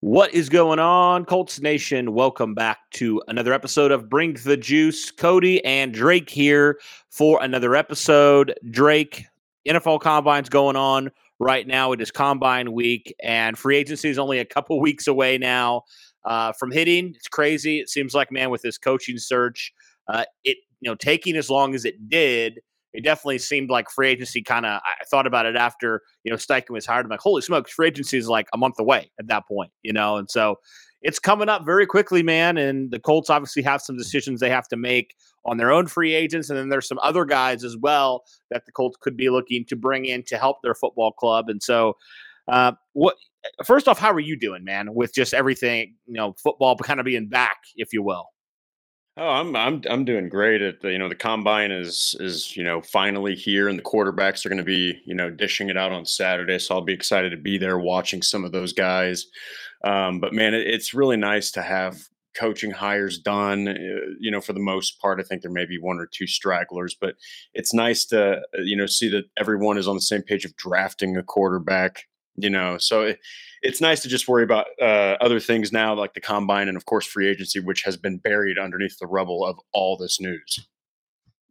What is going on, Colts Nation? Welcome back to another episode of Bring the Juice. Cody and Drake here for another episode. Drake, NFL Combine's going on right now. It is Combine Week, and free agency is only a couple weeks away now from hitting. It's crazy. It seems like, man, with this coaching search, taking as long as it did, it definitely seemed like free agency kind of, I thought about it after, Steichen was hired. I'm like, holy smokes, free agency is like a month away at that point, And so it's coming up very quickly, man. And the Colts obviously have some decisions they have to make on their own free agents. And then there's some other guys as well that the Colts could be looking to bring in to help their football club. And so first off, how are you doing, man, with just everything, football kind of being back, if you will? Oh, I'm doing great. The combine is finally here, and the quarterbacks are going to be dishing it out on Saturday. So I'll be excited to be there watching some of those guys. But man, it's really nice to have coaching hires done. For the most part, I think there may be one or two stragglers, but it's nice to see that everyone is on the same page of drafting a quarterback. So it's nice to just worry about other things now, like the combine and, of course, free agency, which has been buried underneath the rubble of all this news.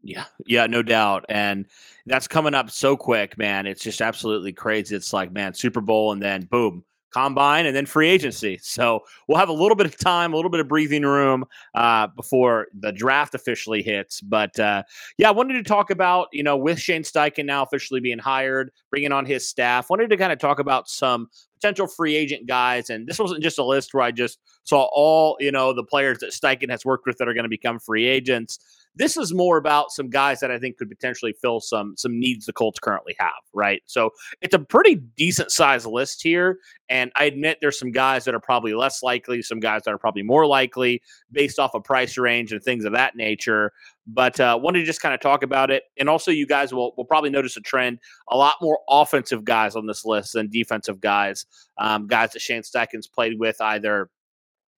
Yeah, no doubt. And that's coming up so quick, man. It's just absolutely crazy. It's like, man, Super Bowl and then boom, combine and then free agency. So we'll have a little bit of time, a little bit of breathing room before the draft officially hits. But I wanted to talk about, with Shane Steichen now officially being hired, bringing on his staff, wanted to kind of talk about some potential free agent guys. And this wasn't just a list where I just saw all, the players that Steichen has worked with that are going to become free agents. This is more about some guys that I think could potentially fill some needs the Colts currently have, right? So it's a pretty decent-sized list here, and I admit there's some guys that are probably less likely, some guys that are probably more likely based off of price range and things of that nature, but wanted to just kind of talk about it. And also you guys will probably notice a trend, a lot more offensive guys on this list than defensive guys, guys that Shane Steichen's played with either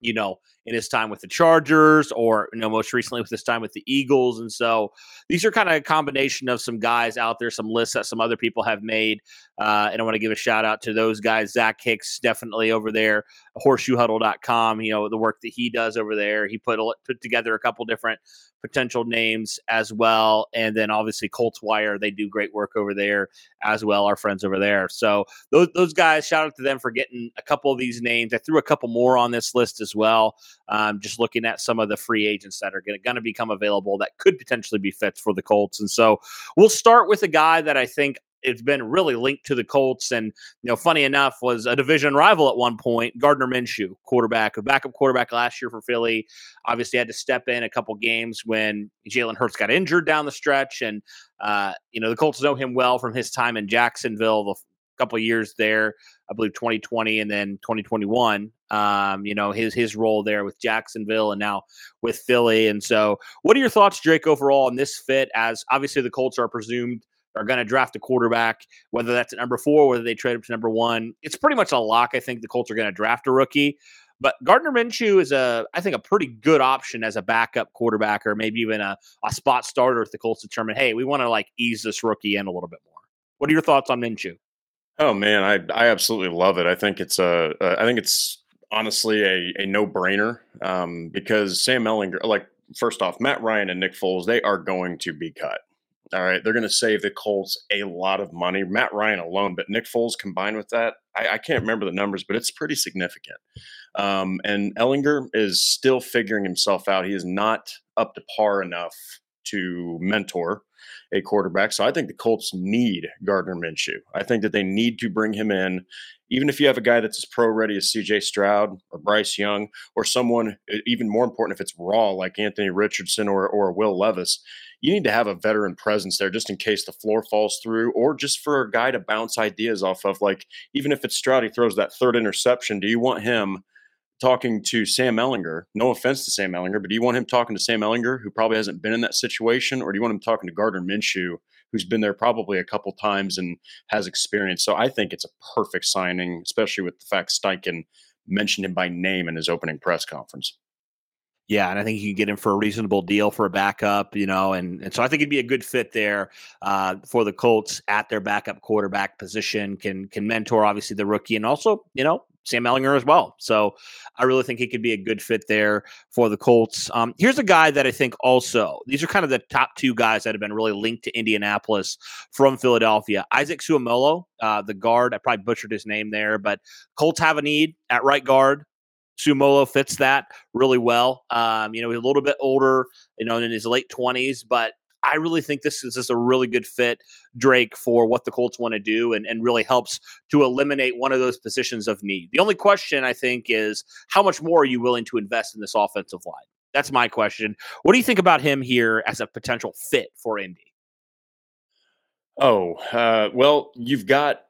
in his time with the Chargers or, most recently with his time with the Eagles. And so these are kind of a combination of some guys out there, some lists that some other people have made. And I want to give a shout out to those guys. Zach Hicks, definitely over there, HorseshoeHuddle.com, the work that he does over there. He put together a couple different potential names as well. And then obviously Colts Wire, they do great work over there as well, our friends over there. So those guys, shout out to them for getting a couple of these names. I threw a couple more on this list as well. Just looking at some of the free agents that are going to become available that could potentially be fits for the Colts. And so we'll start with a guy that I think it's been really linked to the Colts and, funny enough, was a division rival at one point, Gardner Minshew, backup quarterback last year for Philly. Obviously had to step in a couple games when Jalen Hurts got injured down the stretch. And, the Colts know him well from his time in Jacksonville, the couple of years there, I believe 2020 and then 2021, his role there with Jacksonville and now with Philly. And so what are your thoughts, Drake, overall on this fit, as obviously the Colts are presumed are going to draft a quarterback, whether that's at number 4, whether they trade up to number 1. It's pretty much a lock. I think the Colts are going to draft a rookie. But Gardner Minshew is I think a pretty good option as a backup quarterback, or maybe even a spot starter if the Colts determine, hey, we want to like ease this rookie in a little bit more. What are your thoughts on Minshew? Oh man, I absolutely love it. I think it's honestly a no brainer because Sam Ehlinger, like first off, Matt Ryan and Nick Foles, they are going to be cut. All right, they're going to save the Colts a lot of money. Matt Ryan alone, but Nick Foles combined with that, I can't remember the numbers, but it's pretty significant. And Ehlinger is still figuring himself out. He is not up to par enough to mentor a quarterback. So I think the Colts need Gardner Minshew. I think that they need to bring him in. Even if you have a guy that's as pro-ready as CJ Stroud or Bryce Young or someone, even more important, if it's raw like Anthony Richardson or Will Levis, you need to have a veteran presence there just in case the floor falls through or just for a guy to bounce ideas off of. Like, even if it's Stroud, he throws that third interception. Do you want him talking to Sam Ehlinger? No offense to Sam Ehlinger, but do you want him talking to Sam Ehlinger, who probably hasn't been in that situation, or do you want him talking to Gardner Minshew, who's been there probably a couple times and has experience? So I think it's a perfect signing, especially with the fact Steichen mentioned him by name in his opening press conference. Yeah, and I think you can get him for a reasonable deal for a backup, you know, and so I think it'd be a good fit there for the Colts at their backup quarterback position, can mentor, obviously, the rookie and also, you know, Sam Ehlinger as well. So I really think he could be a good fit there for the Colts. Here's a guy that I think also, these are kind of the top two guys that have been really linked to Indianapolis from Philadelphia. Isaac Seumalo, the guard, I probably butchered his name there, but Colts have a need at right guard. Seumalo fits that really well. You know, he's a little bit older, you know, in his late 20s, but I really think this is just a really good fit, Drake, for what the Colts want to do and really helps to eliminate one of those positions of need. The only question, I think, is how much more are you willing to invest in this offensive line? That's my question. What do you think about him here as a potential fit for Indy? Well, you've got,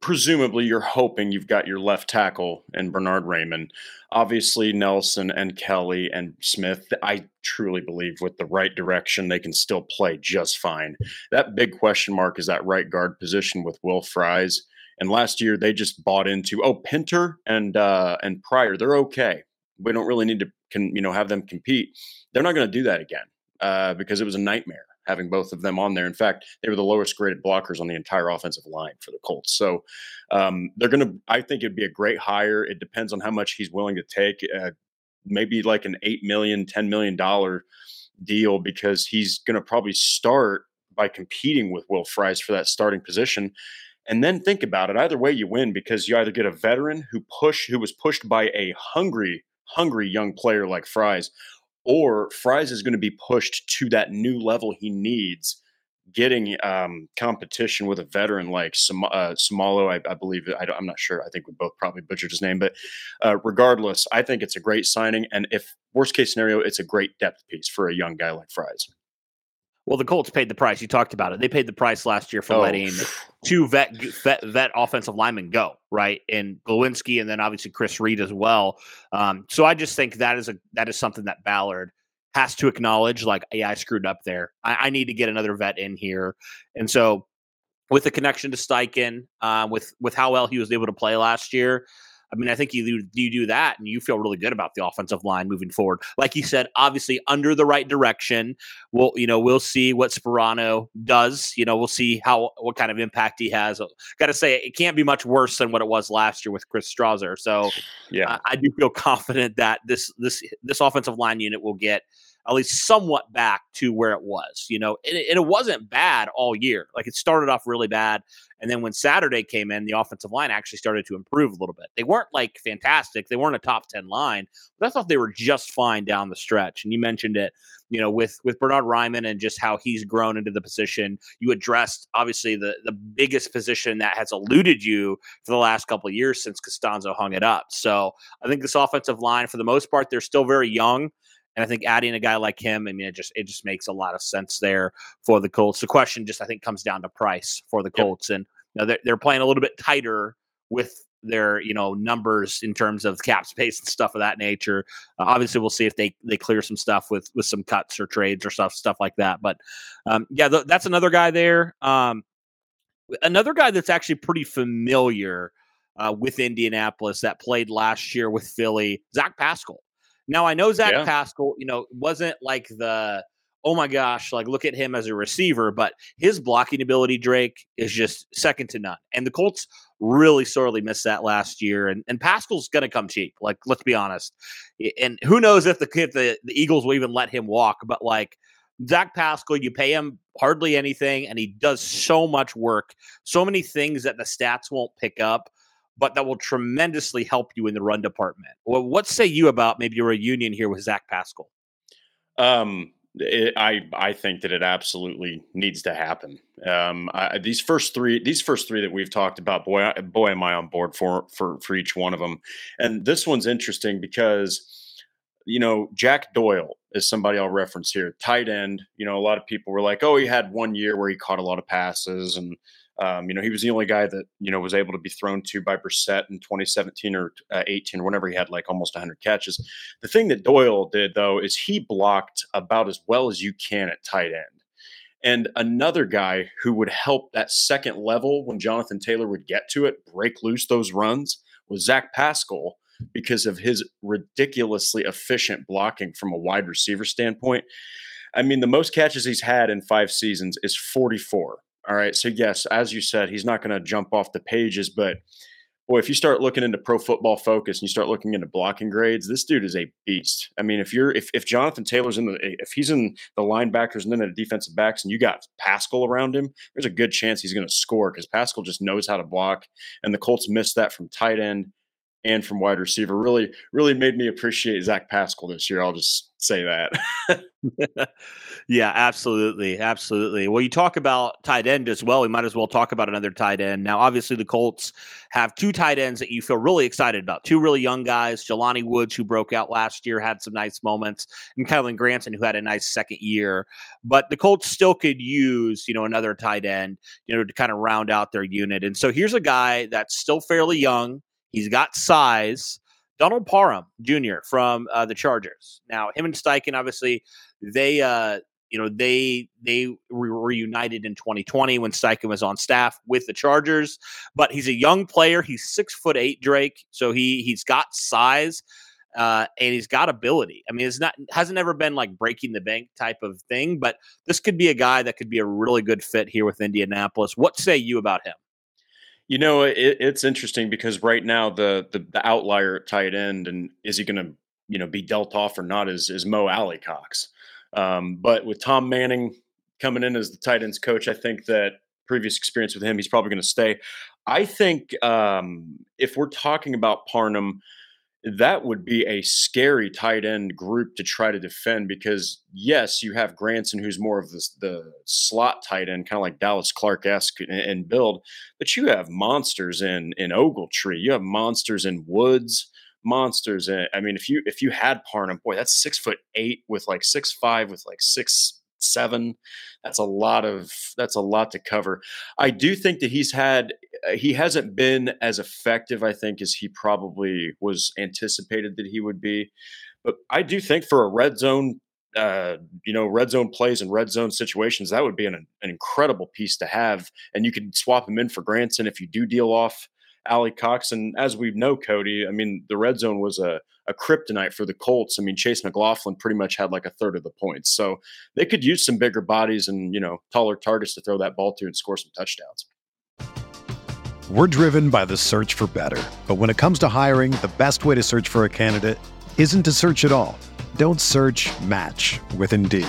presumably you're hoping you've got your left tackle and Bernhard Raimann, obviously Nelson and Kelly and Smith. I truly believe with the right direction, they can still play just fine. That big question mark is that right guard position with Will Fries. And last year they just bought into, Pinter and Pryor, they're okay. We don't really need to have them compete. They're not going to do that again because it was a nightmare having both of them on there. In fact, they were the lowest graded blockers on the entire offensive line for the Colts. So they're going to, I think it'd be a great hire. It depends on how much he's willing to take, maybe like an $8 million, $10 million deal, because he's going to probably start by competing with Will Fries for that starting position. And then think about it. Either way you win, because you either get a veteran who was pushed by a hungry young player like Fries, or Fries is going to be pushed to that new level he needs, getting competition with a veteran like Seumalo, I believe. I'm not sure. I think we both probably butchered his name. But regardless, I think it's a great signing. And if worst case scenario, it's a great depth piece for a young guy like Fries. Well, the Colts paid the price. You talked about it. They paid the price last year for letting two vet offensive linemen go, right? And Glowinski, and then obviously Chris Reed as well. So I just think that is something that Ballard has to acknowledge. Like, yeah, I screwed up there. I need to get another vet in here. And so with the connection to Steichen, with how well he was able to play last year, I mean, I think you do that and you feel really good about the offensive line moving forward. Like you said, obviously under the right direction, we'll see what Sperano does. You know, we'll see what kind of impact he has. Got to say, it can't be much worse than what it was last year with Chris Strausser. So yeah, I do feel confident that this offensive line unit will get at least somewhat back to where it was, and it wasn't bad all year. Like, it started off really bad. And then when Saturday came in, the offensive line actually started to improve a little bit. They weren't like fantastic. They weren't a top 10 line, but I thought they were just fine down the stretch. And you mentioned it, with Bernhard Raimann and just how he's grown into the position. You addressed obviously the biggest position that has eluded you for the last couple of years since Costanzo hung it up. So I think this offensive line, for the most part, they're still very young. And I think adding a guy like him, I mean, it just makes a lot of sense there for the Colts. The question just, I think, comes down to price for the Colts. Yep. And they're playing a little bit tighter with their, numbers in terms of cap space and stuff of that nature. Obviously, we'll see if they clear some stuff with some cuts or trades or stuff like that. But that's another guy there. Another guy that's actually pretty familiar with Indianapolis that played last year with Philly, Zach Pascal. Now, I know Zach Pascal, you know, wasn't like the, oh my gosh, like look at him as a receiver, but his blocking ability, Drake, is just second to none. And the Colts really sorely missed that last year. And Pascal's going to come cheap. Like, let's be honest. And who knows if the Eagles will even let him walk, but like, Zach Pascal, you pay him hardly anything, and he does so much work, so many things that the stats won't pick up, but that will tremendously help you in the run department. Well, what say you about maybe a reunion here with Zach Pascal? I think that it absolutely needs to happen. These first three that we've talked about, boy, am I on board for each one of them. And this one's interesting because, you know, Jack Doyle is somebody I'll reference here. Tight end, you know, a lot of people were like, oh, he had 1 year where he caught a lot of passes. And, you know, he was the only guy that, you know, was able to be thrown to by Brissett in 2017 or 18, whenever he had like almost 100 catches. The thing that Doyle did, though, is he blocked about as well as you can at tight end. And another guy who would help that second level when Jonathan Taylor would get to it, break loose those runs, was Zach Pascal, because of his ridiculously efficient blocking from a wide receiver standpoint. I mean, the most catches he's had in 5 seasons is 44. All right. So yes, as you said, he's not going to jump off the pages, but boy, if you start looking into Pro Football Focus and you start looking into blocking grades, this dude is a beast. I mean, if Jonathan Taylor's if he's in the linebackers and then the defensive backs and you got Pascal around him, there's a good chance he's going to score because Pascal just knows how to block. And the Colts missed that from tight end and from wide receiver. Really, really made me appreciate Zach Pascal this year. I'll just say that. Yeah, absolutely. Absolutely. Well, you talk about tight end as well. We might as well talk about another tight end. Now, obviously, the Colts have 2 tight ends that you feel really excited about. 2 really young guys, Jelani Woods, who broke out last year, had some nice moments, and Kylan Granson, who had a nice second year. But the Colts still could use, you know, another tight end, you know, to kind of round out their unit. And so here's a guy that's still fairly young. He's got size. Donald Parham Jr. from the Chargers. Now, him and Steichen, obviously, they reunited in 2020 when Steichen was on staff with the Chargers. But he's a young player. He's 6'8", Drake. So he's got size and he's got ability. I mean, hasn't ever been like breaking the bank type of thing. But this could be a guy that could be a really good fit here with Indianapolis. What say you about him? You know, it's interesting because right now the outlier at tight end, and is he going to, you know, be dealt off or not, is Mo Alie-Cox. But with Tom Manning coming in as the tight ends coach, I think that previous experience with him, he's probably going to stay. I think if we're talking about Parham, that would be a scary tight end group to try to defend because, yes, you have Granson, who's more of the slot tight end, kind of like Dallas Clark-esque in build, but you have monsters in Ogletree. You have monsters in Woods, monsters in – I mean, if you had Parham, boy, that's 6'8" with like 6'5", with like 6'7". That's a lot to cover. I do think that he hasn't been as effective, I think, as he probably was anticipated that he would be. But I do think for a red zone, red zone plays and red zone situations, that would be an incredible piece to have. And you could swap him in for Granson if you do deal off Alie-Cox. And as we know, Cody, I mean, the red zone was a kryptonite for the Colts. I mean, Chase McLaughlin pretty much had like a third of the points. So they could use some bigger bodies and, you know, taller targets to throw that ball to and score some touchdowns. We're driven by the search for better. But when it comes to hiring, the best way to search for a candidate isn't to search at all. Don't search, match with Indeed.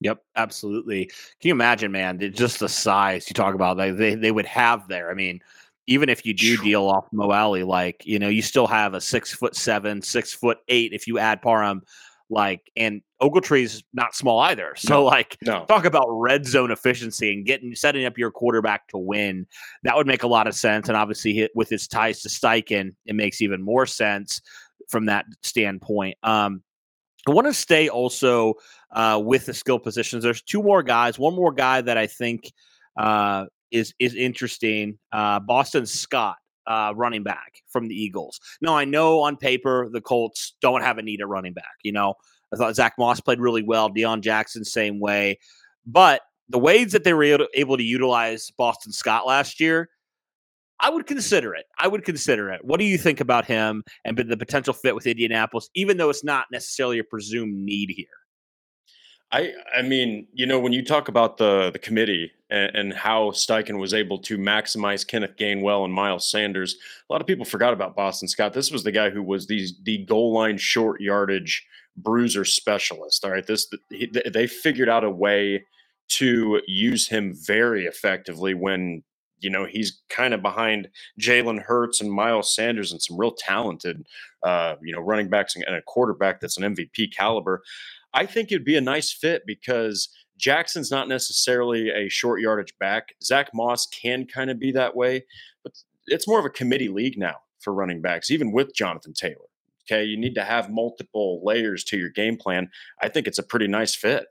Yep, absolutely. Can you imagine, man, just the size you talk about, like they would have there. I mean, even if you do deal off Mo Alie, like, you know, you still have a 6'7", 6'8", if you add Parham, like, and Ogletree's not small either. So talk about red zone efficiency and setting up your quarterback to win. That would make a lot of sense. And obviously with his ties to Steichen, it makes even more sense from that standpoint. I want to stay also with the skill positions. There's two more guys. One more guy that I think is interesting. Boston Scott, running back from the Eagles. Now, I know on paper the Colts don't have a need at running back. You know, I thought Zach Moss played really well. Deion Jackson, same way. But the ways that they were able to utilize Boston Scott last year, I would consider it. What do you think about him and the potential fit with Indianapolis, even though it's not necessarily a presumed need here? I mean, you know, when you talk about the committee and how Steichen was able to maximize Kenneth Gainwell and Miles Sanders, a lot of people forgot about Boston Scott. This was the guy who was the goal line short yardage bruiser specialist. All right, they figured out a way to use him very effectively when, you know, he's kind of behind Jalen Hurts and Miles Sanders and some real talented, running backs and a quarterback that's an MVP caliber. I think it'd be a nice fit because Jackson's not necessarily a short yardage back. Zach Moss can kind of be that way, but it's more of a committee league now for running backs, even with Jonathan Taylor. Okay, you need to have multiple layers to your game plan. I think it's a pretty nice fit.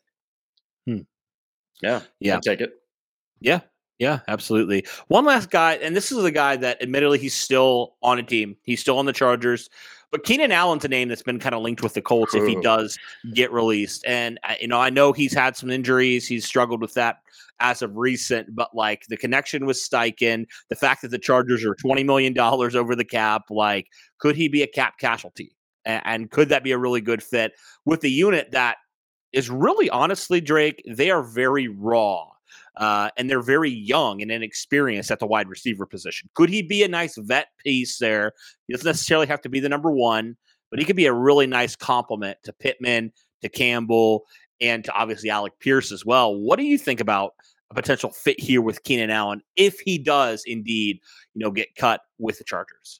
Yeah. I'll take it. Yeah, absolutely. One last guy, and this is a guy that admittedly he's still on a team. He's still on the Chargers. But Keenan Allen's a name that's been kind of linked with the Colts if he does get released. And, you know, I know he's had some injuries. He's struggled with that as of recent. But, like, the connection with Steichen, the fact that the Chargers are $20 million over the cap, like, could he be a cap casualty? And could that be a really good fit with the unit that is really, honestly, Drake, they are very raw. And they're very young and inexperienced at the wide receiver position. Could he be a nice vet piece there? He doesn't necessarily have to be the number one, but he could be a really nice complement to Pittman, to Campbell, and to obviously Alec Pierce as well. What do you think about a potential fit here with Keenan Allen if he does indeed, you know, get cut with the Chargers?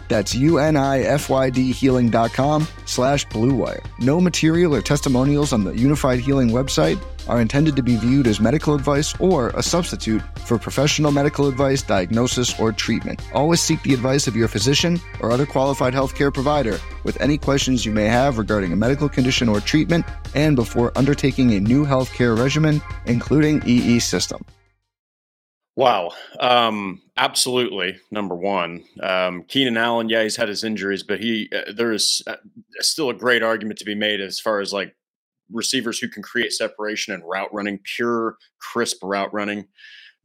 That's UNIFYDhealing.com/Blue Wire. No material or testimonials on the Unified Healing website are intended to be viewed as medical advice or a substitute for professional medical advice, diagnosis, or treatment. Always seek the advice of your physician or other qualified healthcare provider with any questions you may have regarding a medical condition or treatment and before undertaking a new healthcare regimen, including EE System. Wow. Absolutely. Number one, Keenan Allen. Yeah, he's had his injuries, but there is still a great argument to be made as far as like receivers who can create separation and route running, pure, crisp route running.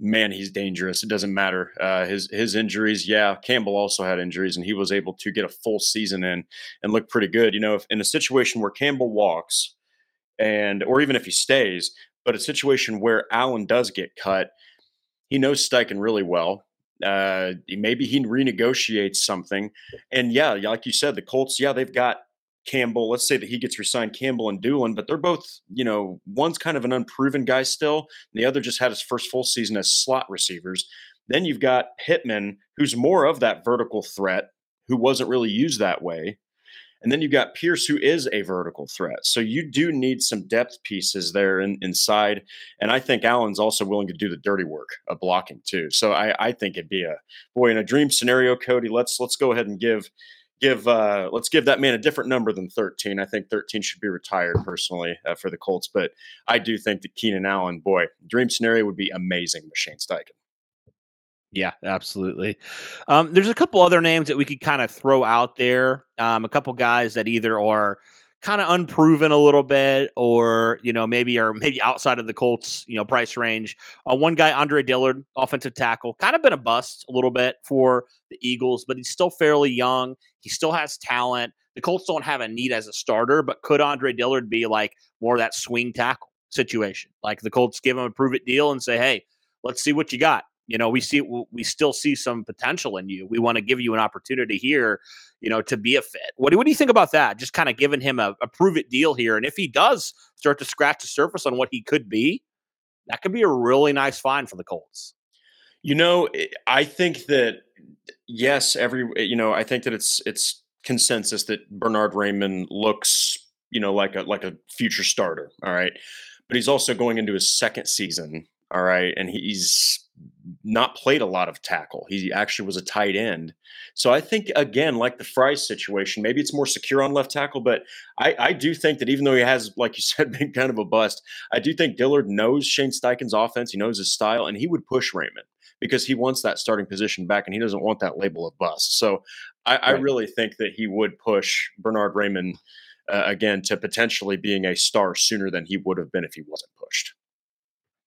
Man, he's dangerous. It doesn't matter. His injuries. Yeah. Campbell also had injuries and he was able to get a full season in and look pretty good. You know, if in a situation where Campbell walks or even if he stays, but a situation where Allen does get cut, he knows Steichen really well. Maybe he renegotiates something. And yeah, like you said, the Colts, yeah, they've got Campbell. Let's say that he gets resigned, Campbell and Doolin, but they're both, you know, one's kind of an unproven guy still. And the other just had his first full season as slot receivers. Then you've got Pittman, who's more of that vertical threat, who wasn't really used that way. And then you've got Pierce, who is a vertical threat. So you do need some depth pieces there inside. And I think Allen's also willing to do the dirty work of blocking too. So I think it'd be in a dream scenario, Cody, let's go ahead and give Let's give that man a different number than 13. I think 13 should be retired personally for the Colts, but I do think that Keenan Allen, boy, dream scenario would be amazing with Shane Steichen. Yeah, absolutely. There's a couple other names that we could kind of throw out there. A couple guys that either are kind of unproven a little bit, or maybe outside of the Colts price range. One guy, Andre Dillard, offensive tackle, kind of been a bust a little bit for the Eagles, but he's still fairly young. He still has talent. The Colts don't have a need as a starter, but could Andre Dillard be like more of that swing tackle situation? Like the Colts give him a prove it deal and say, hey, let's see what you got. We still see some potential in you. We want to give you an opportunity here, to be a fit. What do you think about that? Just kind of giving him a prove it deal here. And if he does start to scratch the surface on what he could be, that could be a really nice find for the Colts. I think that I think that it's consensus that Bernhard Raimann looks, like a future starter. All right. But he's also going into his second season. All right. And he's not played a lot of tackle. He actually was a tight end. So I think, again, like the Fries situation, maybe it's more secure on left tackle, but I do think that even though he has, like you said, been kind of a bust, I do think Dillard knows Shane Steichen's offense. He knows his style, and he would push Raimann because he wants that starting position back and he doesn't want that label of bust. So I really think that he would push Bernhard Raimann again to potentially being a star sooner than he would have been if he wasn't pushed.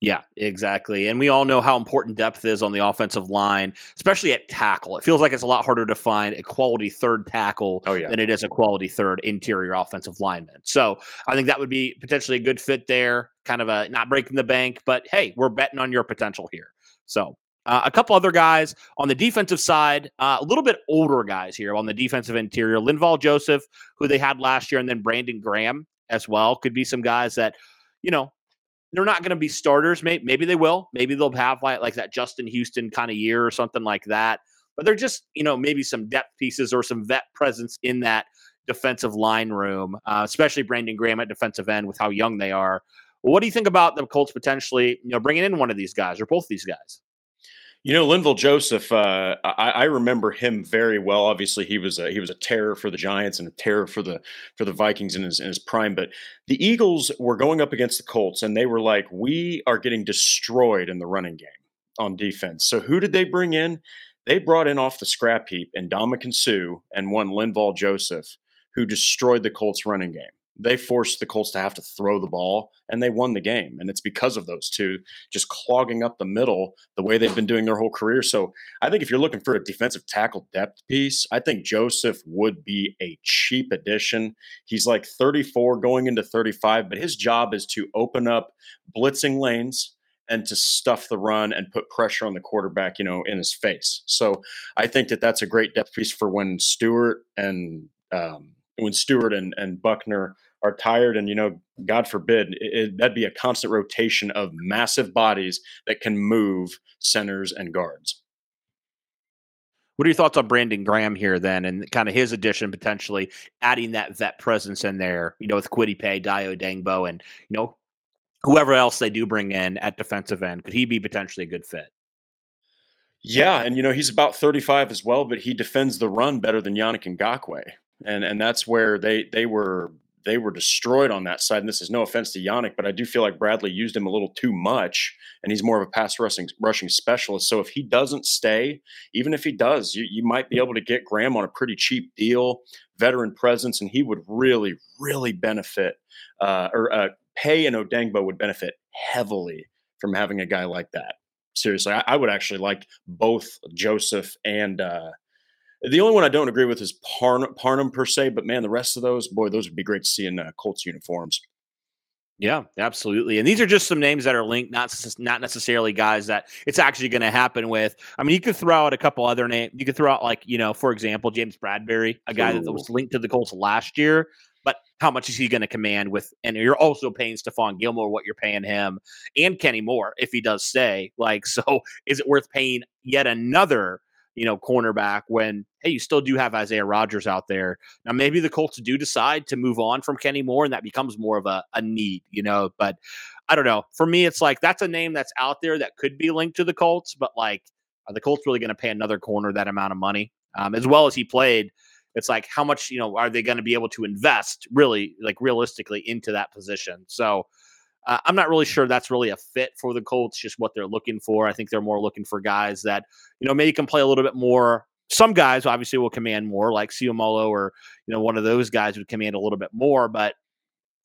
Yeah, exactly. And we all know how important depth is on the offensive line, especially at tackle. It feels like it's a lot harder to find a quality third tackle than it is a quality third interior offensive lineman. So I think that would be potentially a good fit there, kind of a not breaking the bank, but hey, we're betting on your potential here. So a couple other guys on the defensive side, a little bit older guys here on the defensive interior, Linval Joseph, who they had last year, and then Brandon Graham as well, could be some guys that, they're not going to be starters. Maybe they will. Maybe they'll have like that Justin Houston kind of year or something like that. But they're just, maybe some depth pieces or some vet presence in that defensive line room, especially Brandon Graham at defensive end with how young they are. Well, what do you think about the Colts potentially, bringing in one of these guys or both these guys? Linval Joseph, I remember him very well. Obviously, he was a terror for the Giants and a terror for the Vikings in his prime. But the Eagles were going up against the Colts, and they were like, we are getting destroyed in the running game on defense. So who did they bring in? They brought in off the scrap heap Ndamukong Suh and one Linval Joseph, who destroyed the Colts' running game. They forced the Colts to have to throw the ball, and they won the game. And it's because of those two just clogging up the middle the way they've been doing their whole career. So I think if you're looking for a defensive tackle depth piece, I think Joseph would be a cheap addition. He's like 34 going into 35, but his job is to open up blitzing lanes and to stuff the run and put pressure on the quarterback, in his face. So I think that that's a great depth piece for when Stewart and Buckner are tired, and God forbid, that'd be a constant rotation of massive bodies that can move centers and guards. What are your thoughts on Brandon Graham here then, and kind of his addition, potentially adding that vet presence in there, with Kwity-Paye, Dio Dangbo, and whoever else they do bring in at defensive end? Could he be potentially a good fit? Yeah, and he's about 35 as well, but he defends the run better than Yannick Ngakoue, and that's where they were destroyed on that side. And this is no offense to Yannick, but I do feel like Bradley used him a little too much, and he's more of a pass rushing specialist. So if he doesn't stay, even if he does, you might be able to get Graham on a pretty cheap deal, veteran presence, and he would really, really benefit. Paye and Odangbo would benefit heavily from having a guy like that. Seriously, I would actually like both Joseph and the only one I don't agree with is Parnum per se, but man, the rest of those, boy, those would be great to see in Colts uniforms. Yeah, absolutely. And these are just some names that are linked, not necessarily guys that it's actually going to happen with. I mean, you could throw out a couple other names. You could throw out for example, James Bradbury, a guy that was linked to the Colts last year. But how much is he going to command with? And you're also paying Stephon Gilmore what you're paying him, and Kenny Moore if he does stay. So is it worth paying yet another cornerback when, hey, you still do have Isaiah Rodgers out there? Now, maybe the Colts do decide to move on from Kenny Moore, and that becomes more of a need, but I don't know. For me, it's like, that's a name that's out there that could be linked to the Colts, but are the Colts really going to pay another corner that amount of money? As well as he played it's like how much, are they going to be able to invest really realistically into that position? So I'm not really sure that's really a fit for the Colts, just what they're looking for. I think they're more looking for guys that, maybe can play a little bit more. Some guys obviously will command more, like Seumalo or, one of those guys would command a little bit more, but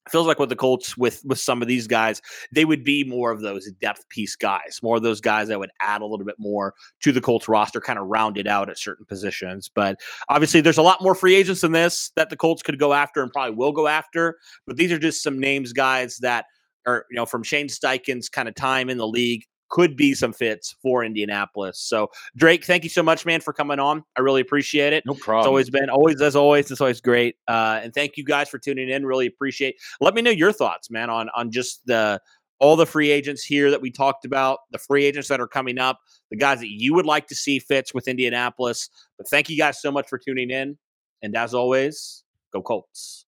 it feels like with the Colts, with some of these guys, they would be more of those depth piece guys, more of those guys that would add a little bit more to the Colts roster, kind of rounded out at certain positions. But obviously there's a lot more free agents than this that the Colts could go after and probably will go after. But these are just some names, guys that are, from Shane Steichen's kind of time in the league, could be some fits for Indianapolis. So Drake, thank you so much, man, for coming on. I really appreciate it. No problem. It's always been it's always great. And thank you guys for tuning in. Really appreciate. Let me know your thoughts, man, on just all the free agents here that we talked about, the free agents that are coming up, the guys that you would like to see fits with Indianapolis. But thank you guys so much for tuning in. And as always, go Colts.